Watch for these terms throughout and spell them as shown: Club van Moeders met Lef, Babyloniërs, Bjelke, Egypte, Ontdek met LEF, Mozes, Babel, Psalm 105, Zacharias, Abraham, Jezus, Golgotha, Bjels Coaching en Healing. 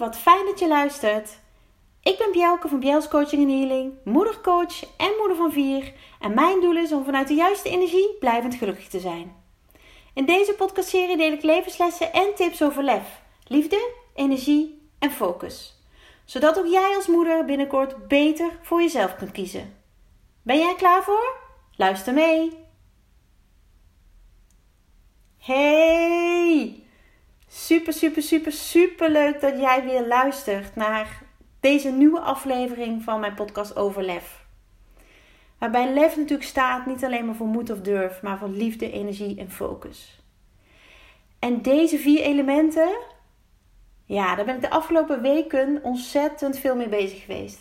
wat fijn dat je luistert. Ik ben Bjelke van Bjels Coaching en Healing, moedercoach en moeder van 4. En mijn doel is om vanuit de juiste energie blijvend gelukkig te zijn. In deze podcastserie deel ik levenslessen en tips over lef, liefde, energie en focus. Zodat ook jij als moeder binnenkort beter voor jezelf kunt kiezen. Ben jij klaar voor? Luister mee! Hey! Super leuk dat jij weer luistert naar deze nieuwe aflevering van mijn podcast over lef. Waarbij lef natuurlijk staat niet alleen maar voor moed of durf, maar voor liefde, energie en focus. En deze 4 elementen, ja, daar ben ik de afgelopen weken ontzettend veel mee bezig geweest.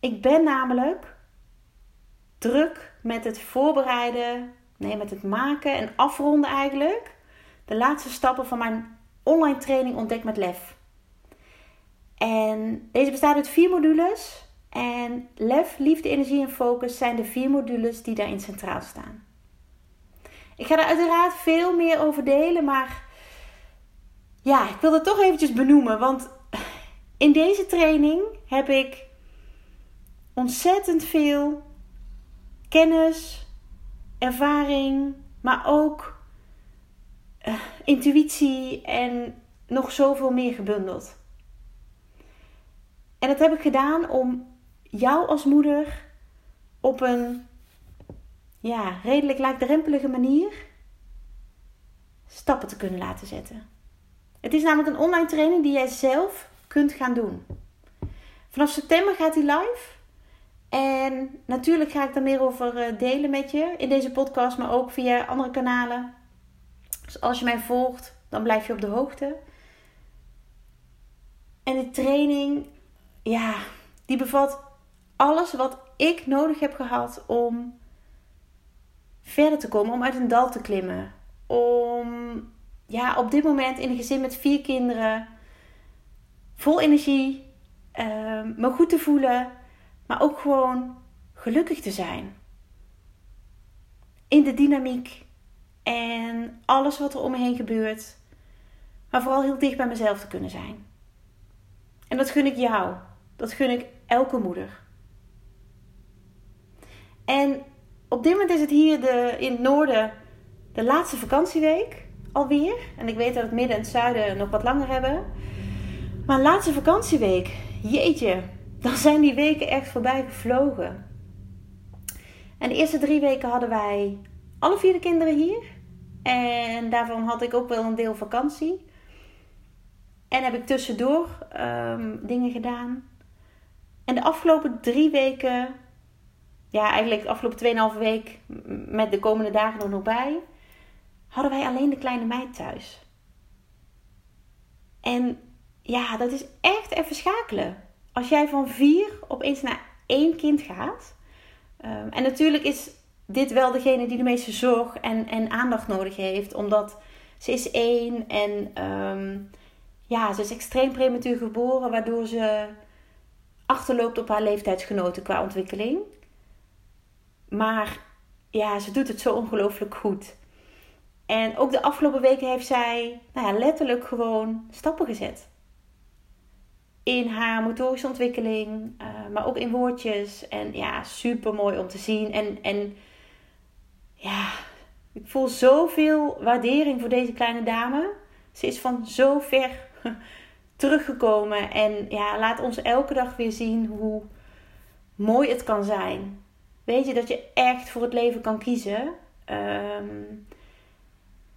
Ik ben namelijk druk met het maken en afronden eigenlijk. De laatste stappen van mijn online training Ontdek met LEF. En deze bestaat uit 4 modules. En lef, liefde, energie en focus zijn de 4 modules die daarin centraal staan. Ik ga er uiteraard veel meer over delen. Maar ja, ik wil dat toch eventjes benoemen. Want in deze training heb ik ontzettend veel kennis, ervaring, maar ook intuïtie en nog zoveel meer gebundeld. En dat heb ik gedaan om jou als moeder op een redelijk laagdrempelige manier stappen te kunnen laten zetten. Het is namelijk een online training die jij zelf kunt gaan doen. Vanaf september gaat die live. En natuurlijk ga ik daar meer over delen met je in deze podcast, maar ook via andere kanalen. Dus als je mij volgt, dan blijf je op de hoogte. En de training, die bevat alles wat ik nodig heb gehad om verder te komen. Om uit een dal te klimmen. Om op dit moment in een gezin met 4 kinderen vol energie, me goed te voelen, maar ook gewoon gelukkig te zijn. In de dynamiek. En alles wat er om me heen gebeurt. Maar vooral heel dicht bij mezelf te kunnen zijn. En dat gun ik jou. Dat gun ik elke moeder. En op dit moment is het hier in het noorden de laatste vakantieweek alweer. En ik weet dat het midden en het zuiden nog wat langer hebben. Maar laatste vakantieweek. Jeetje. Dan zijn die weken echt voorbij gevlogen. En de eerste 3 weken hadden wij alle 4 de kinderen hier. En daarvan had ik ook wel een deel vakantie. En heb ik tussendoor dingen gedaan. En de afgelopen 3 weken. Ja, eigenlijk de afgelopen 2,5 week. Met de komende dagen er nog bij. Hadden wij alleen de kleine meid thuis. En ja, dat is echt even schakelen. Als jij van 4 opeens naar 1 kind gaat. En natuurlijk is dit wel degene die de meeste zorg en aandacht nodig heeft. Omdat ze is 1 en ze is extreem prematuur geboren. Waardoor ze achterloopt op haar leeftijdsgenoten qua ontwikkeling. Maar ja, ze doet het zo ongelooflijk goed. En ook de afgelopen weken heeft zij letterlijk gewoon stappen gezet. In haar motorische ontwikkeling. Maar ook in woordjes. En ja, super mooi om te zien. En ik voel zoveel waardering voor deze kleine dame. Ze is van zo ver teruggekomen. En ja, laat ons elke dag weer zien hoe mooi het kan zijn. Weet je, dat je echt voor het leven kan kiezen.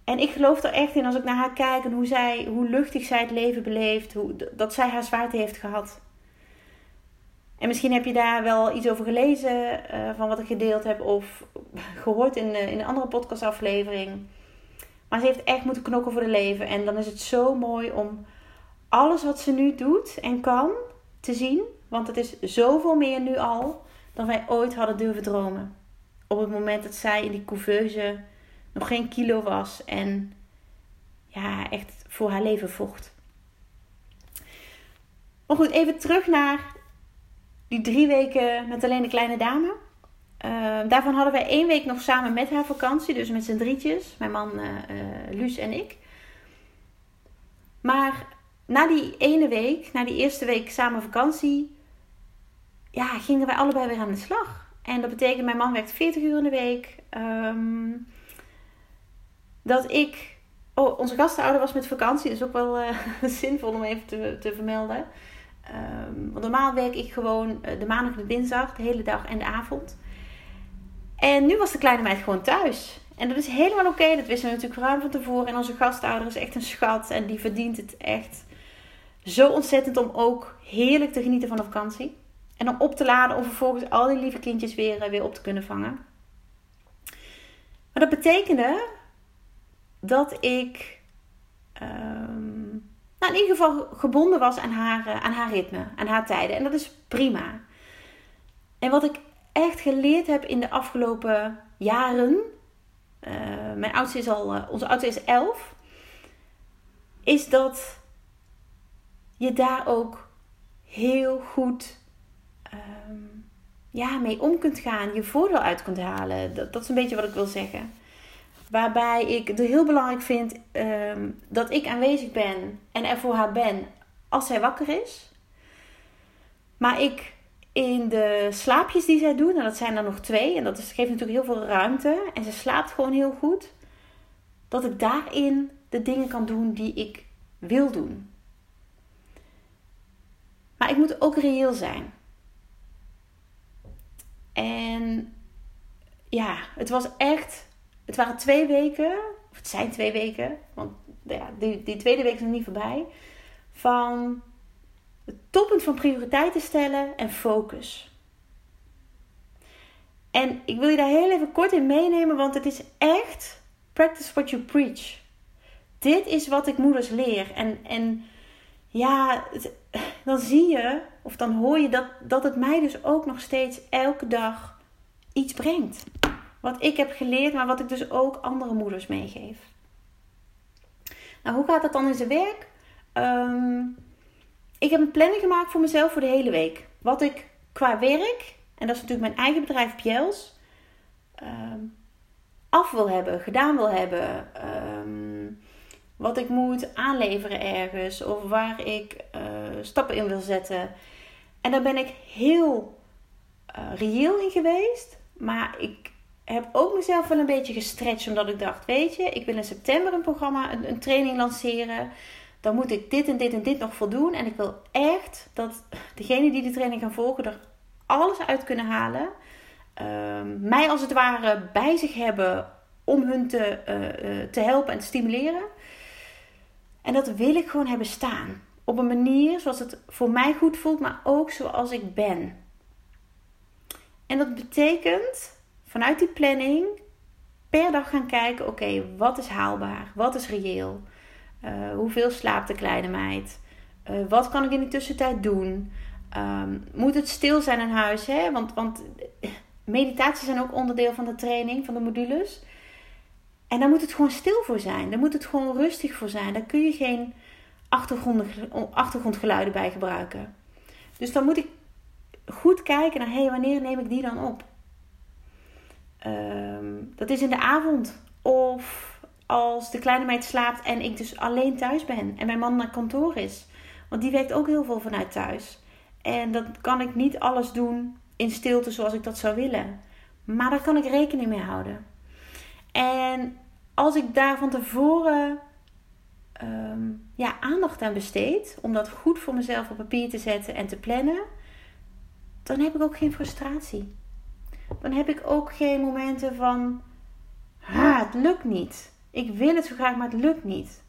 En ik geloof er echt in als ik naar haar kijk. En hoe luchtig zij het leven beleeft. Dat zij haar zwaarte heeft gehad. En misschien heb je daar wel iets over gelezen. Van wat ik gedeeld heb. Of gehoord in een andere podcastaflevering. Maar ze heeft echt moeten knokken voor het leven. En dan is het zo mooi om alles wat ze nu doet en kan te zien. Want het is zoveel meer nu al dan wij ooit hadden durven dromen. Op het moment dat zij in die couveuse nog geen kilo was. En ja, echt voor haar leven vocht. Maar goed, even terug naar die 3 weken met alleen de kleine dame. Daarvan hadden wij 1 week nog samen met haar vakantie. Dus met z'n drietjes. Mijn man, Luus en ik. Maar na die ene week, na die eerste week samen vakantie, ja, gingen wij allebei weer aan de slag. En dat betekent, mijn man werkt 40 uur in de week. Dat ik... Oh, onze gastouder was met vakantie. Dat is ook wel zinvol om even te vermelden. Want normaal werk ik gewoon de maandag en de dinsdag, de hele dag en de avond. En nu was de kleine meid gewoon thuis. En dat is helemaal oké. Dat wisten we natuurlijk ruim van tevoren. En onze gastouder is echt een schat. En die verdient het echt zo ontzettend om ook heerlijk te genieten van de vakantie. En dan op te laden om vervolgens al die lieve kindjes weer op te kunnen vangen. Maar dat betekende dat ik in ieder geval gebonden was aan haar ritme, aan haar tijden. En dat is prima. En wat ik echt geleerd heb in de afgelopen jaren, onze oudste is 11, is dat je daar ook heel goed mee om kunt gaan, je voordeel uit kunt halen. Dat is een beetje wat ik wil zeggen. Waarbij ik het heel belangrijk vind dat ik aanwezig ben en er voor haar ben als zij wakker is. Maar ik in de slaapjes die zij doet, en dat zijn er nog 2, en dat geeft natuurlijk heel veel ruimte en ze slaapt gewoon heel goed, dat ik daarin de dingen kan doen die ik wil doen. Maar ik moet ook reëel zijn. En ja, het waren 2 weken, of het zijn 2 weken, want ja, die tweede week is nog niet voorbij, van het toppunt van prioriteiten stellen en focus. En ik wil je daar heel even kort in meenemen, want het is echt practice what you preach. Dit is wat ik moeders leer. En ja, dan zie je, of dan hoor je dat het mij dus ook nog steeds elke dag iets brengt. Wat ik heb geleerd, maar wat ik dus ook andere moeders meegeef. Nou, hoe gaat dat dan in zijn werk? Ik heb een planning gemaakt voor mezelf voor de hele week. Wat ik qua werk, en dat is natuurlijk mijn eigen bedrijf Bjels, af wil hebben, gedaan wil hebben. Wat ik moet aanleveren ergens. Of waar ik stappen in wil zetten. En daar ben ik heel reëel in geweest. Maar ik heb ook mezelf wel een beetje gestretched. Omdat ik dacht, weet je, ik wil in september een programma, een training lanceren. Dan moet ik dit en dit en dit nog voldoen. En ik wil echt dat degenen die de training gaan volgen er alles uit kunnen halen. Mij als het ware bij zich hebben om hun te helpen en te stimuleren. En dat wil ik gewoon hebben staan. Op een manier zoals het voor mij goed voelt, maar ook zoals ik ben. En dat betekent vanuit die planning per dag gaan kijken, oké, wat is haalbaar? Wat is reëel? Hoeveel slaapt de kleine meid? Wat kan ik in de tussentijd doen? Moet het stil zijn in huis? Hè? Want meditaties zijn ook onderdeel van de training, van de modules. En daar moet het gewoon stil voor zijn. Daar moet het gewoon rustig voor zijn. Daar kun je geen achtergrondgeluiden bij gebruiken. Dus dan moet ik goed kijken naar, wanneer neem ik die dan op? Dat is in de avond. Of als de kleine meid slaapt en ik dus alleen thuis ben. En mijn man naar kantoor is. Want die werkt ook heel veel vanuit thuis. En dan kan ik niet alles doen in stilte zoals ik dat zou willen. Maar daar kan ik rekening mee houden. En als ik daar van tevoren aandacht aan besteed, om dat goed voor mezelf op papier te zetten en te plannen, dan heb ik ook geen frustratie. Dan heb ik ook geen momenten van, het lukt niet. Ik wil het zo graag, maar het lukt niet.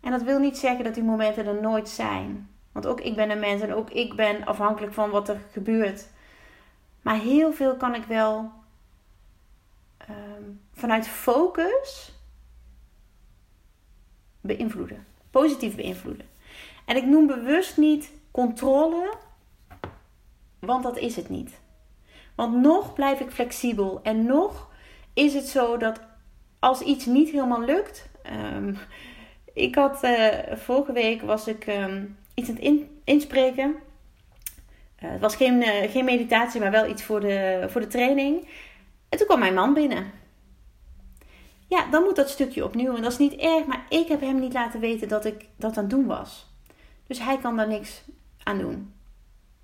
En dat wil niet zeggen dat die momenten er nooit zijn. Want ook ik ben een mens en ook ik ben afhankelijk van wat er gebeurt. Maar heel veel kan ik wel vanuit focus beïnvloeden. Positief beïnvloeden. En ik noem bewust niet controle, want dat is het niet. Want nog blijf ik flexibel. En nog is het zo dat als iets niet helemaal lukt. Ik had vorige week was ik iets aan het inspreken. Het was geen meditatie, maar wel iets voor de training. En toen kwam mijn man binnen. ja, dan moet dat stukje opnieuw. En dat is niet erg, maar ik heb hem niet laten weten dat ik dat aan het doen was. Dus hij kan daar niks aan doen.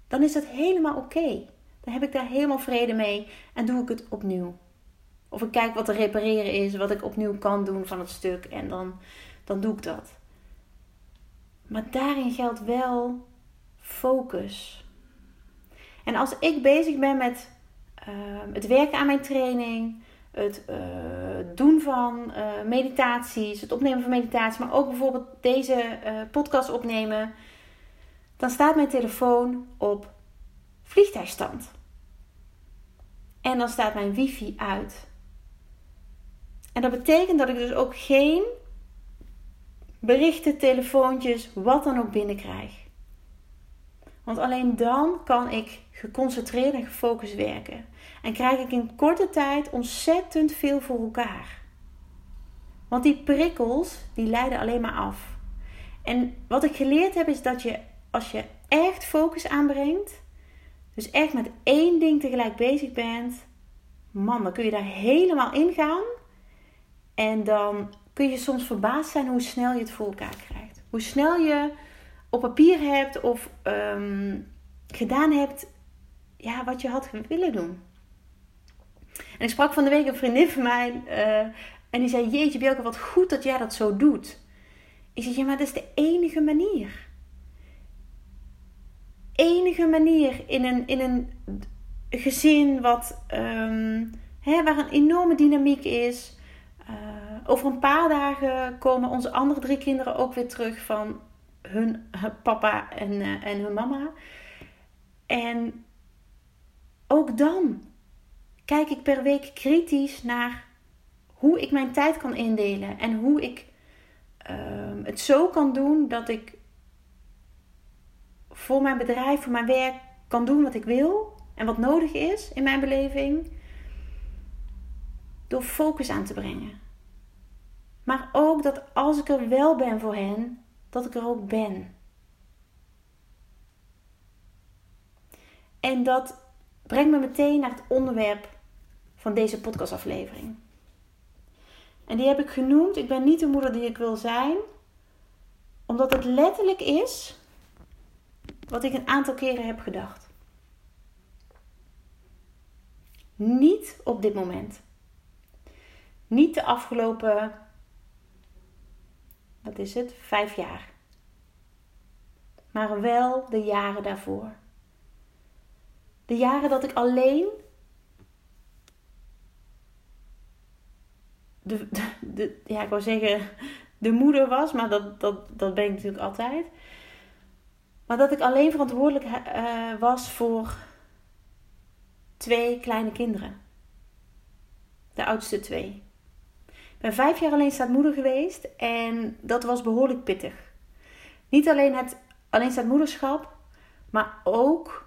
Dan is dat helemaal oké. Dan heb ik daar helemaal vrede mee en doe ik het opnieuw. Of ik kijk wat te repareren is, wat ik opnieuw kan doen van het stuk en dan doe ik dat. Maar daarin geldt wel focus. En als ik bezig ben met het werken aan mijn training, het doen van meditaties, het opnemen van meditaties, maar ook bijvoorbeeld deze podcast opnemen, dan staat mijn telefoon op vliegtuigstand. En dan staat mijn wifi uit. En dat betekent dat ik dus ook geen berichten, telefoontjes, wat dan ook binnenkrijg. Want alleen dan kan ik geconcentreerd en gefocust werken. En krijg ik in korte tijd ontzettend veel voor elkaar. Want die prikkels, die leiden alleen maar af. En wat ik geleerd heb is dat je, als je echt focus aanbrengt, dus echt met één ding tegelijk bezig bent, man, dan kun je daar helemaal in gaan. En dan kun je soms verbaasd zijn hoe snel je het voor elkaar krijgt. Hoe snel je op papier hebt of gedaan hebt, ja, wat je had willen doen. En ik sprak van de week een vriendin van mij en die zei, jeetje Bjelke, wat goed dat jij dat zo doet. Ik zeg, ja, maar dat is de enige manier. Enige manier in een gezin wat, waar een enorme dynamiek is. Over een paar dagen komen onze andere 3 kinderen ook weer terug van hun papa en hun mama. En ook dan kijk ik per week kritisch naar hoe ik mijn tijd kan indelen. En hoe ik het zo kan doen dat ik voor mijn bedrijf, voor mijn werk kan doen wat ik wil. En wat nodig is in mijn beleving. Door focus aan te brengen. Maar ook dat als ik er wel ben voor hen, dat ik er ook ben. En dat brengt me meteen naar het onderwerp van deze podcastaflevering. En die heb ik genoemd, ik ben niet de moeder die ik wil zijn. Omdat het letterlijk is wat ik een aantal keren heb gedacht. Niet op dit moment. Niet de afgelopen, 5 jaar. Maar wel de jaren daarvoor. De jaren dat ik alleen de moeder was, maar dat ben ik natuurlijk altijd. Maar dat ik alleen verantwoordelijk was voor 2 kleine kinderen. De oudste 2. Ik ben 5 jaar alleenstaand moeder geweest en dat was behoorlijk pittig. Niet alleen het alleenstaand moederschap, maar ook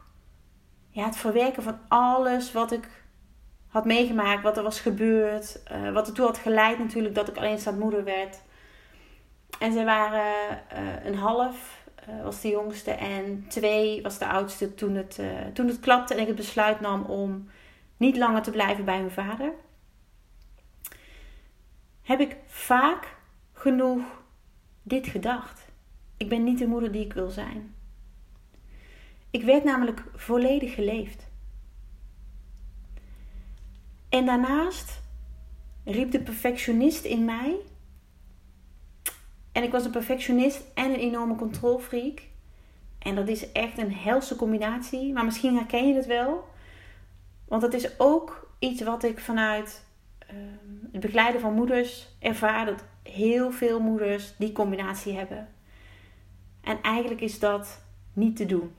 het verwerken van alles wat ik had meegemaakt, wat er was gebeurd, wat ertoe had geleid natuurlijk dat ik alleenstaand moeder werd. En zij waren 1,5 was de jongste en 2 was de oudste toen het klapte en ik het besluit nam om niet langer te blijven bij mijn vader. Heb ik vaak genoeg dit gedacht. Ik ben niet de moeder die ik wil zijn. Ik werd namelijk volledig geleefd. En daarnaast riep de perfectionist in mij. En ik was een perfectionist en een enorme controlfreak. En dat is echt een helse combinatie. Maar misschien herken je het wel. Want dat is ook iets wat ik vanuit het begeleiden van moeders ervaar. Dat heel veel moeders die combinatie hebben. En eigenlijk is dat niet te doen.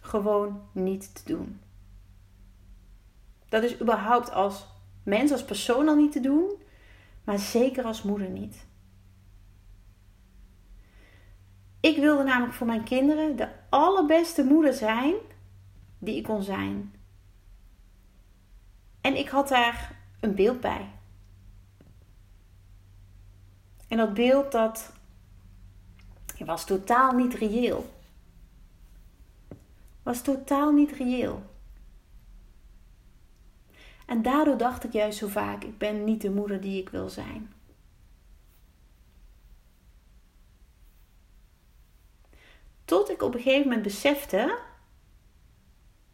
Gewoon niet te doen. Dat is überhaupt als mens, als persoon al niet te doen. Maar zeker als moeder niet. Ik wilde namelijk voor mijn kinderen de allerbeste moeder zijn die ik kon zijn. En ik had daar een beeld bij. En dat beeld dat was totaal niet reëel. En daardoor dacht ik juist zo vaak, ik ben niet de moeder die ik wil zijn. Tot ik op een gegeven moment besefte,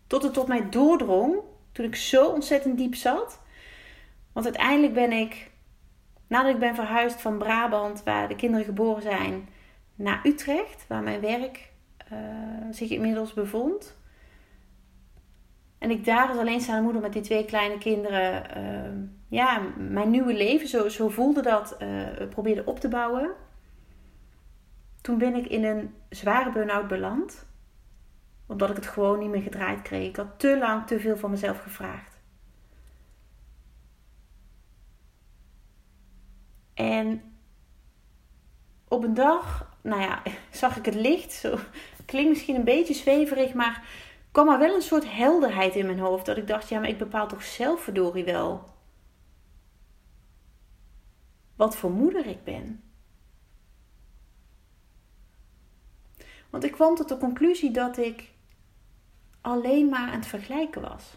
tot het tot mij doordrong, toen ik zo ontzettend diep zat. Want uiteindelijk ben ik, nadat ik ben verhuisd van Brabant, waar de kinderen geboren zijn, naar Utrecht, waar mijn werk zich inmiddels bevond. En ik daar als alleenstaande moeder met die twee kleine kinderen, mijn nieuwe leven, zo voelde dat, probeerde op te bouwen. Toen ben ik in een zware burn-out beland. Omdat ik het gewoon niet meer gedraaid kreeg. Ik had te lang te veel van mezelf gevraagd. En op een dag, zag ik het licht. Zo, klinkt misschien een beetje zweverig, maar kwam er wel een soort helderheid in mijn hoofd. Dat ik dacht, ja, maar ik bepaal toch zelf verdorie wel wat voor moeder ik ben. Want ik kwam tot de conclusie dat ik alleen maar aan het vergelijken was.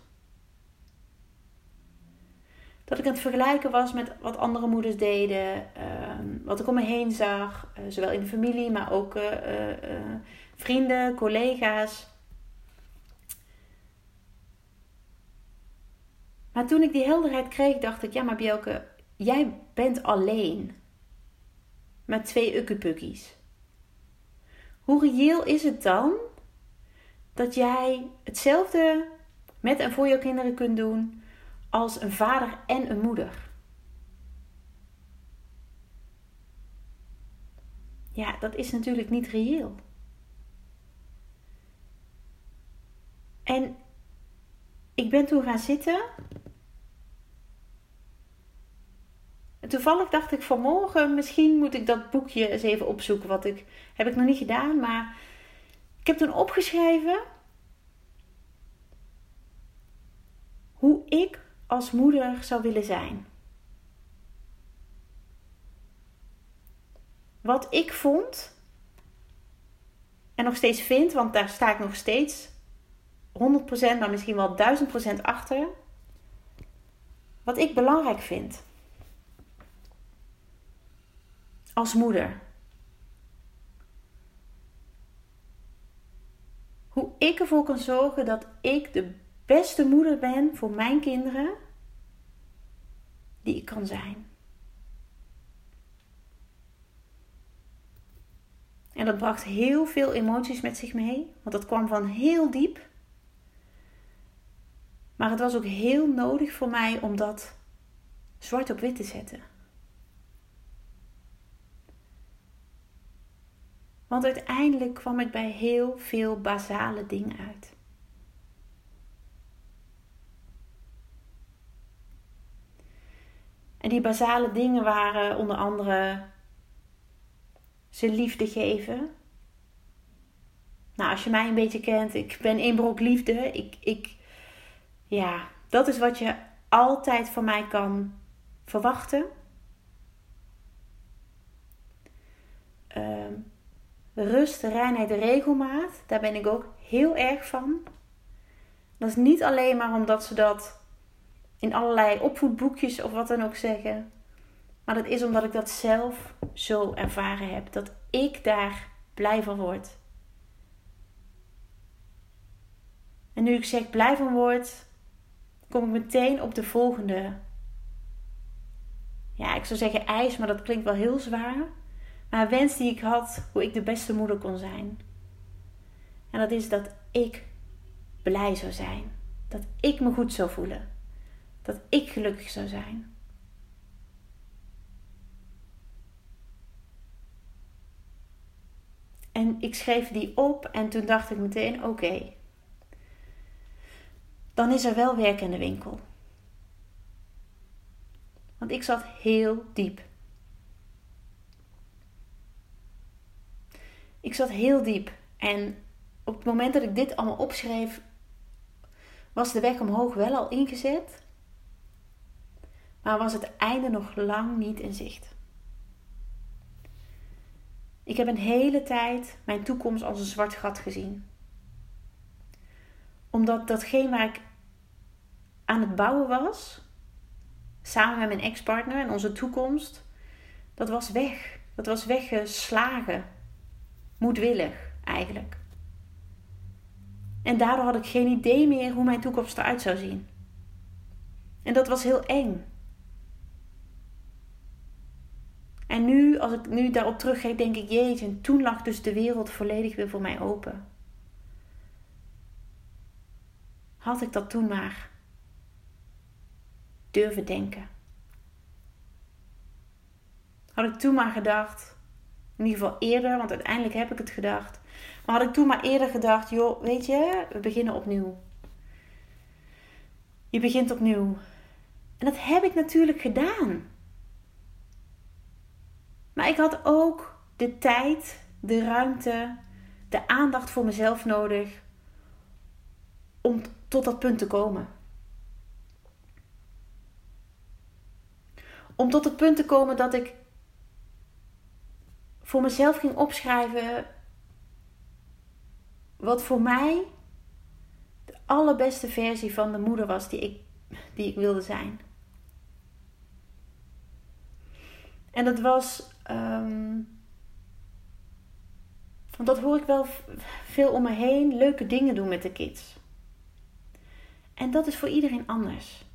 Dat ik aan het vergelijken was met wat andere moeders deden. Wat ik om me heen zag. Zowel in de familie, maar ook vrienden, collega's. Maar toen ik die helderheid kreeg, dacht ik, ja maar Bjelke, jij bent alleen. Met twee ukkepukkies. Hoe reëel is het dan dat jij hetzelfde met en voor jouw kinderen kunt doen als een vader en een moeder? Ja, dat is natuurlijk niet reëel. En ik ben toen gaan zitten. En toevallig dacht ik vanmorgen, misschien moet ik dat boekje eens even opzoeken. Heb ik nog niet gedaan, maar ik heb toen opgeschreven hoe ik als moeder zou willen zijn. Wat ik vond en nog steeds vind, want daar sta ik nog steeds 100%, maar misschien wel 1000% achter. Wat ik belangrijk vind. Als moeder. Hoe ik ervoor kan zorgen dat ik de beste moeder ben voor mijn kinderen. Die ik kan zijn. En dat bracht heel veel emoties met zich mee. Want dat kwam van heel diep. Maar het was ook heel nodig voor mij om dat zwart op wit te zetten. Want uiteindelijk kwam ik bij heel veel basale dingen uit. En die basale dingen waren onder andere ze liefde geven. Nou, als je mij een beetje kent, ik ben één brok liefde. Dat is wat je altijd van mij kan verwachten. Rust, reinheid, regelmaat. Daar ben ik ook heel erg van. Dat is niet alleen maar omdat ze dat in allerlei opvoedboekjes of wat dan ook zeggen. Maar dat is omdat ik dat zelf zo ervaren heb. Dat ik daar blij van word. En nu ik zeg blij van word, kom ik meteen op de volgende. Ja, ik zou zeggen eis, maar dat klinkt wel heel zwaar. Maar een wens die ik had, hoe ik de beste moeder kon zijn. En dat is dat ik blij zou zijn. Dat ik me goed zou voelen. Dat ik gelukkig zou zijn. En ik schreef die op en toen dacht ik meteen, oké. Dan is er wel werk in de winkel. Want ik zat heel diep. Ik zat heel diep en op het moment dat ik dit allemaal opschreef, was de weg omhoog wel al ingezet. Maar was het einde nog lang niet in zicht. Ik heb een hele tijd mijn toekomst als een zwart gat gezien. Omdat datgene waar ik aan het bouwen was, samen met mijn ex-partner en onze toekomst, dat was weg. Dat was weggeslagen. Moedwillig, eigenlijk. En daardoor had ik geen idee meer hoe mijn toekomst eruit zou zien. En dat was heel eng. En nu, als ik nu daarop terugkijk, denk ik, jeetje, en toen lag dus de wereld volledig weer voor mij open. Had ik dat toen maar durven denken. Had ik toen maar gedacht, in ieder geval eerder, want uiteindelijk heb ik het gedacht. Maar had ik toen maar eerder gedacht, joh, weet je, we beginnen opnieuw. Je begint opnieuw. En dat heb ik natuurlijk gedaan. Maar ik had ook de tijd, de ruimte, de aandacht voor mezelf nodig om tot dat punt te komen. Om tot het punt te komen dat ik voor mezelf ging opschrijven wat voor mij de allerbeste versie van de moeder was die ik wilde zijn. En dat was... want dat hoor ik wel veel om me heen. Leuke dingen doen met de kids. En dat is voor iedereen anders.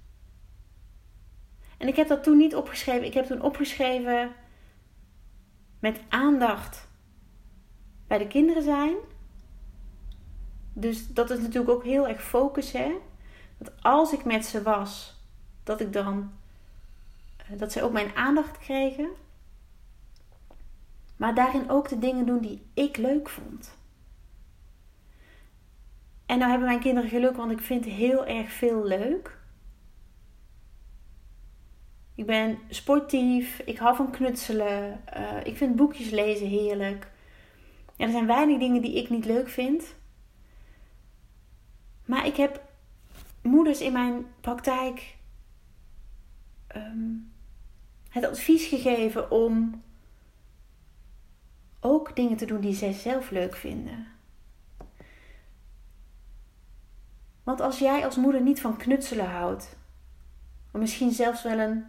En ik heb dat toen niet opgeschreven. Ik heb toen opgeschreven met aandacht bij de kinderen zijn. Dus dat is natuurlijk ook heel erg focus, hè. Dat als ik met ze was, dat ze ook mijn aandacht kregen. Maar daarin ook de dingen doen die ik leuk vond. En nou hebben mijn kinderen geluk, want ik vind heel erg veel leuk. Ik ben sportief, ik hou van knutselen, ik vind boekjes lezen heerlijk. Ja, er zijn weinig dingen die ik niet leuk vind. Maar ik heb moeders in mijn praktijk het advies gegeven om ook dingen te doen die zij zelf leuk vinden. Want als jij als moeder niet van knutselen houdt, of misschien zelfs wel een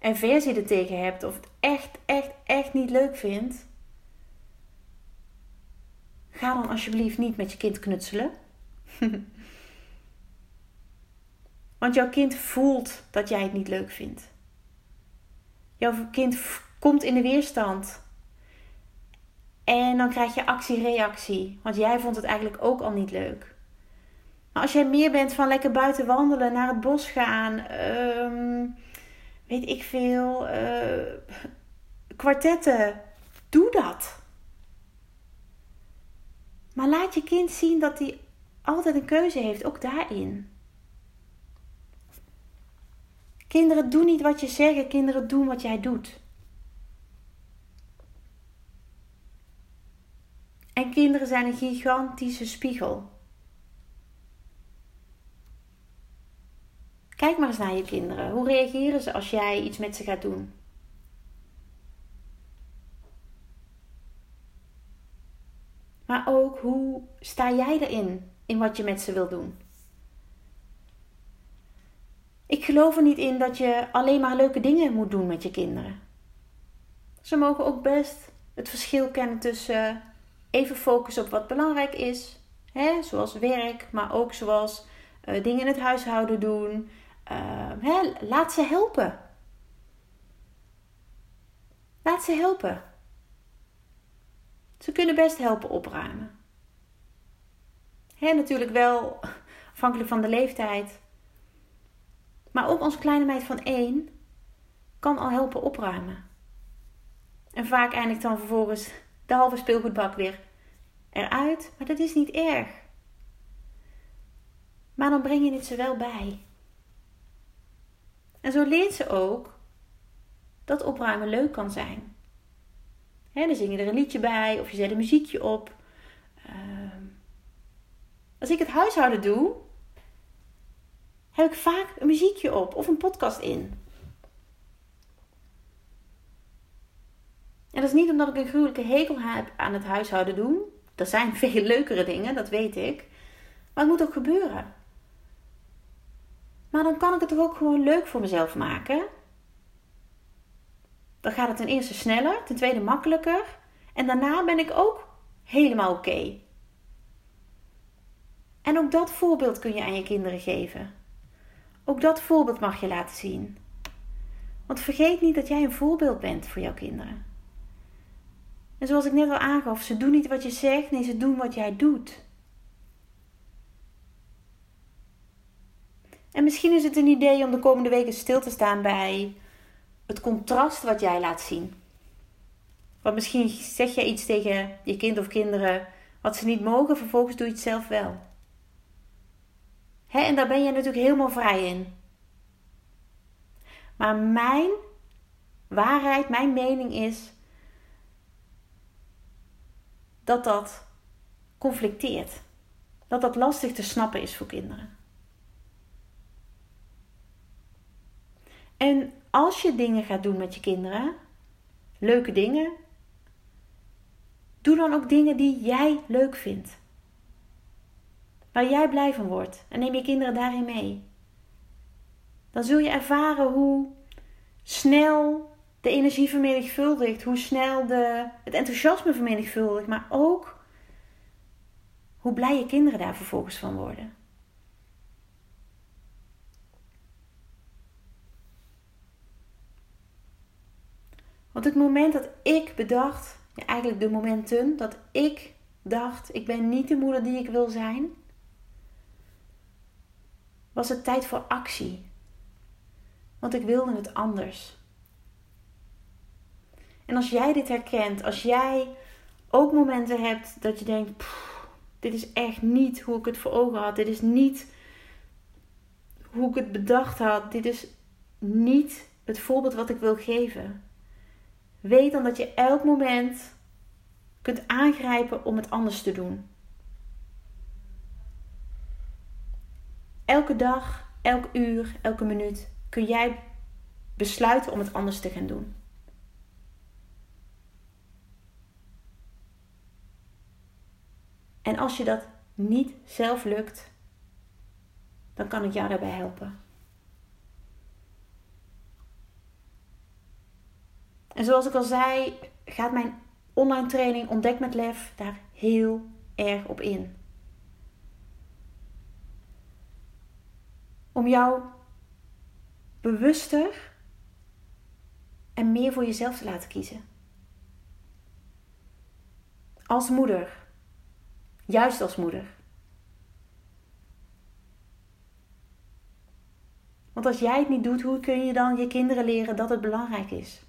aversie ertegen hebt, of het echt niet leuk vindt, ga dan alsjeblieft niet met je kind knutselen. Want jouw kind voelt dat jij het niet leuk vindt. Jouw kind komt in de weerstand. En dan krijg je actie-reactie. Want jij vond het eigenlijk ook al niet leuk. Maar als jij meer bent van lekker buiten wandelen, naar het bos gaan, weet ik veel, kwartetten, doe dat. Maar laat je kind zien dat hij altijd een keuze heeft, ook daarin. Kinderen doen niet wat je zegt, kinderen doen wat jij doet. En kinderen zijn een gigantische spiegel. Kijk maar eens naar je kinderen. Hoe reageren ze als jij iets met ze gaat doen? Maar ook, hoe sta jij erin? In wat je met ze wil doen? Ik geloof er niet in dat je alleen maar leuke dingen moet doen met je kinderen. Ze mogen ook best het verschil kennen tussen even focussen op wat belangrijk is. Hè, zoals werk, maar ook zoals dingen in het huishouden doen. Laat ze helpen. Laat ze helpen. Ze kunnen best helpen opruimen. Hè, natuurlijk wel afhankelijk van de leeftijd. Maar ook onze kleine meid van 1 kan al helpen opruimen. En vaak eindigt dan vervolgens de halve speelgoedbak weer eruit. Maar dat is niet erg. Maar dan breng je het ze wel bij. En zo leert ze ook dat opruimen leuk kan zijn. Hè, dan zing je er een liedje bij of je zet een muziekje op. Als ik het huishouden doe, heb ik vaak een muziekje op of een podcast in. En dat is niet omdat ik een gruwelijke hekel heb aan het huishouden doen. Er zijn veel leukere dingen, dat weet ik. Maar het moet ook gebeuren. Maar dan kan ik het toch ook gewoon leuk voor mezelf maken? Dan gaat het ten eerste sneller, ten tweede makkelijker. En daarna ben ik ook helemaal oké. En ook dat voorbeeld kun je aan je kinderen geven. Ook dat voorbeeld mag je laten zien. Want vergeet niet dat jij een voorbeeld bent voor jouw kinderen. En zoals ik net al aangaf, ze doen niet wat je zegt, nee, ze doen wat jij doet. En misschien is het een idee om de komende weken stil te staan bij het contrast wat jij laat zien. Want misschien zeg jij iets tegen je kind of kinderen wat ze niet mogen, vervolgens doe je het zelf wel. En daar ben je natuurlijk helemaal vrij in. Maar mijn waarheid, mijn mening is dat dat conflicteert. Dat dat lastig te snappen is voor kinderen. En als je dingen gaat doen met je kinderen, leuke dingen, doe dan ook dingen die jij leuk vindt. Waar jij blij van wordt. En neem je kinderen daarin mee. Dan zul je ervaren hoe snel de energie vermenigvuldigt. Hoe snel het enthousiasme vermenigvuldigt. Maar ook hoe blij je kinderen daar vervolgens van worden. Want het moment dat ik bedacht, ja, eigenlijk de momenten dat ik dacht, ik ben niet de moeder die ik wil zijn, was het tijd voor actie. Want ik wilde het anders. En als jij dit herkent, als jij ook momenten hebt dat je denkt, dit is echt niet hoe ik het voor ogen had, dit is niet hoe ik het bedacht had, dit is niet het voorbeeld wat ik wil geven. Weet dan dat je elk moment kunt aangrijpen om het anders te doen. Elke dag, elk uur, elke minuut kun jij besluiten om het anders te gaan doen. En als je dat niet zelf lukt, dan kan ik jou daarbij helpen. En zoals ik al zei, gaat mijn online training Ontdek met LEF daar heel erg op in. Om jou bewuster en meer voor jezelf te laten kiezen. Als moeder. Juist als moeder. Want als jij het niet doet, hoe kun je dan je kinderen leren dat het belangrijk is?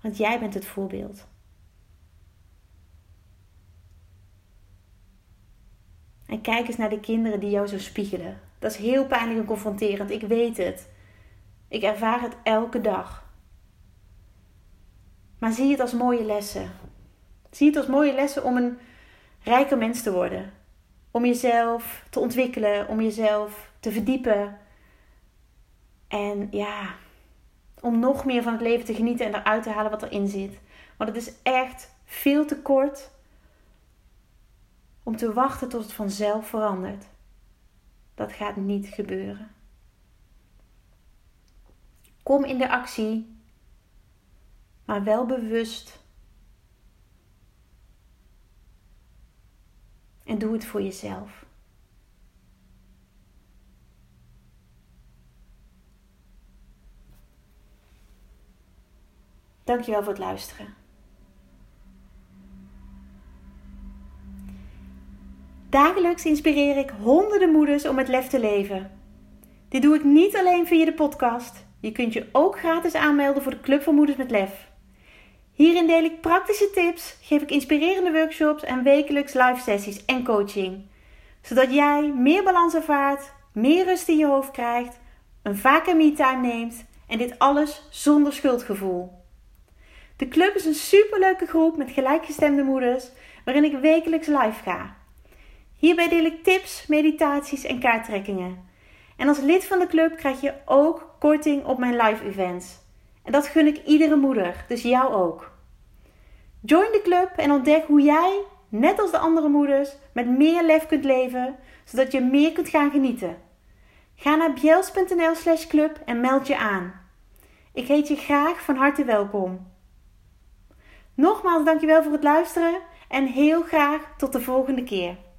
Want jij bent het voorbeeld. En kijk eens naar de kinderen die jou zo spiegelen. Dat is heel pijnlijk en confronterend. Ik weet het. Ik ervaar het elke dag. Maar zie het als mooie lessen. Zie het als mooie lessen om een rijker mens te worden. Om jezelf te ontwikkelen. Om jezelf te verdiepen. En ja, om nog meer van het leven te genieten en eruit te halen wat erin zit. Want het is echt veel te kort om te wachten tot het vanzelf verandert. Dat gaat niet gebeuren. Kom in de actie, maar wel bewust. En doe het voor jezelf. Dankjewel voor het luisteren. Dagelijks inspireer ik honderden moeders om met lef te leven. Dit doe ik niet alleen via de podcast. Je kunt je ook gratis aanmelden voor de Club van Moeders met Lef. Hierin deel ik praktische tips, geef ik inspirerende workshops en wekelijks live sessies en coaching. Zodat jij meer balans ervaart, meer rust in je hoofd krijgt, een vaker me-time neemt en dit alles zonder schuldgevoel. De club is een superleuke groep met gelijkgestemde moeders waarin ik wekelijks live ga. Hierbij deel ik tips, meditaties en kaarttrekkingen. En als lid van de club krijg je ook korting op mijn live events. En dat gun ik iedere moeder, dus jou ook. Join de club en ontdek hoe jij net als de andere moeders, met meer lef kunt leven, zodat je meer kunt gaan genieten. Ga naar bjels.nl/club en meld je aan. Ik heet je graag van harte welkom. Nogmaals dankjewel voor het luisteren en heel graag tot de volgende keer.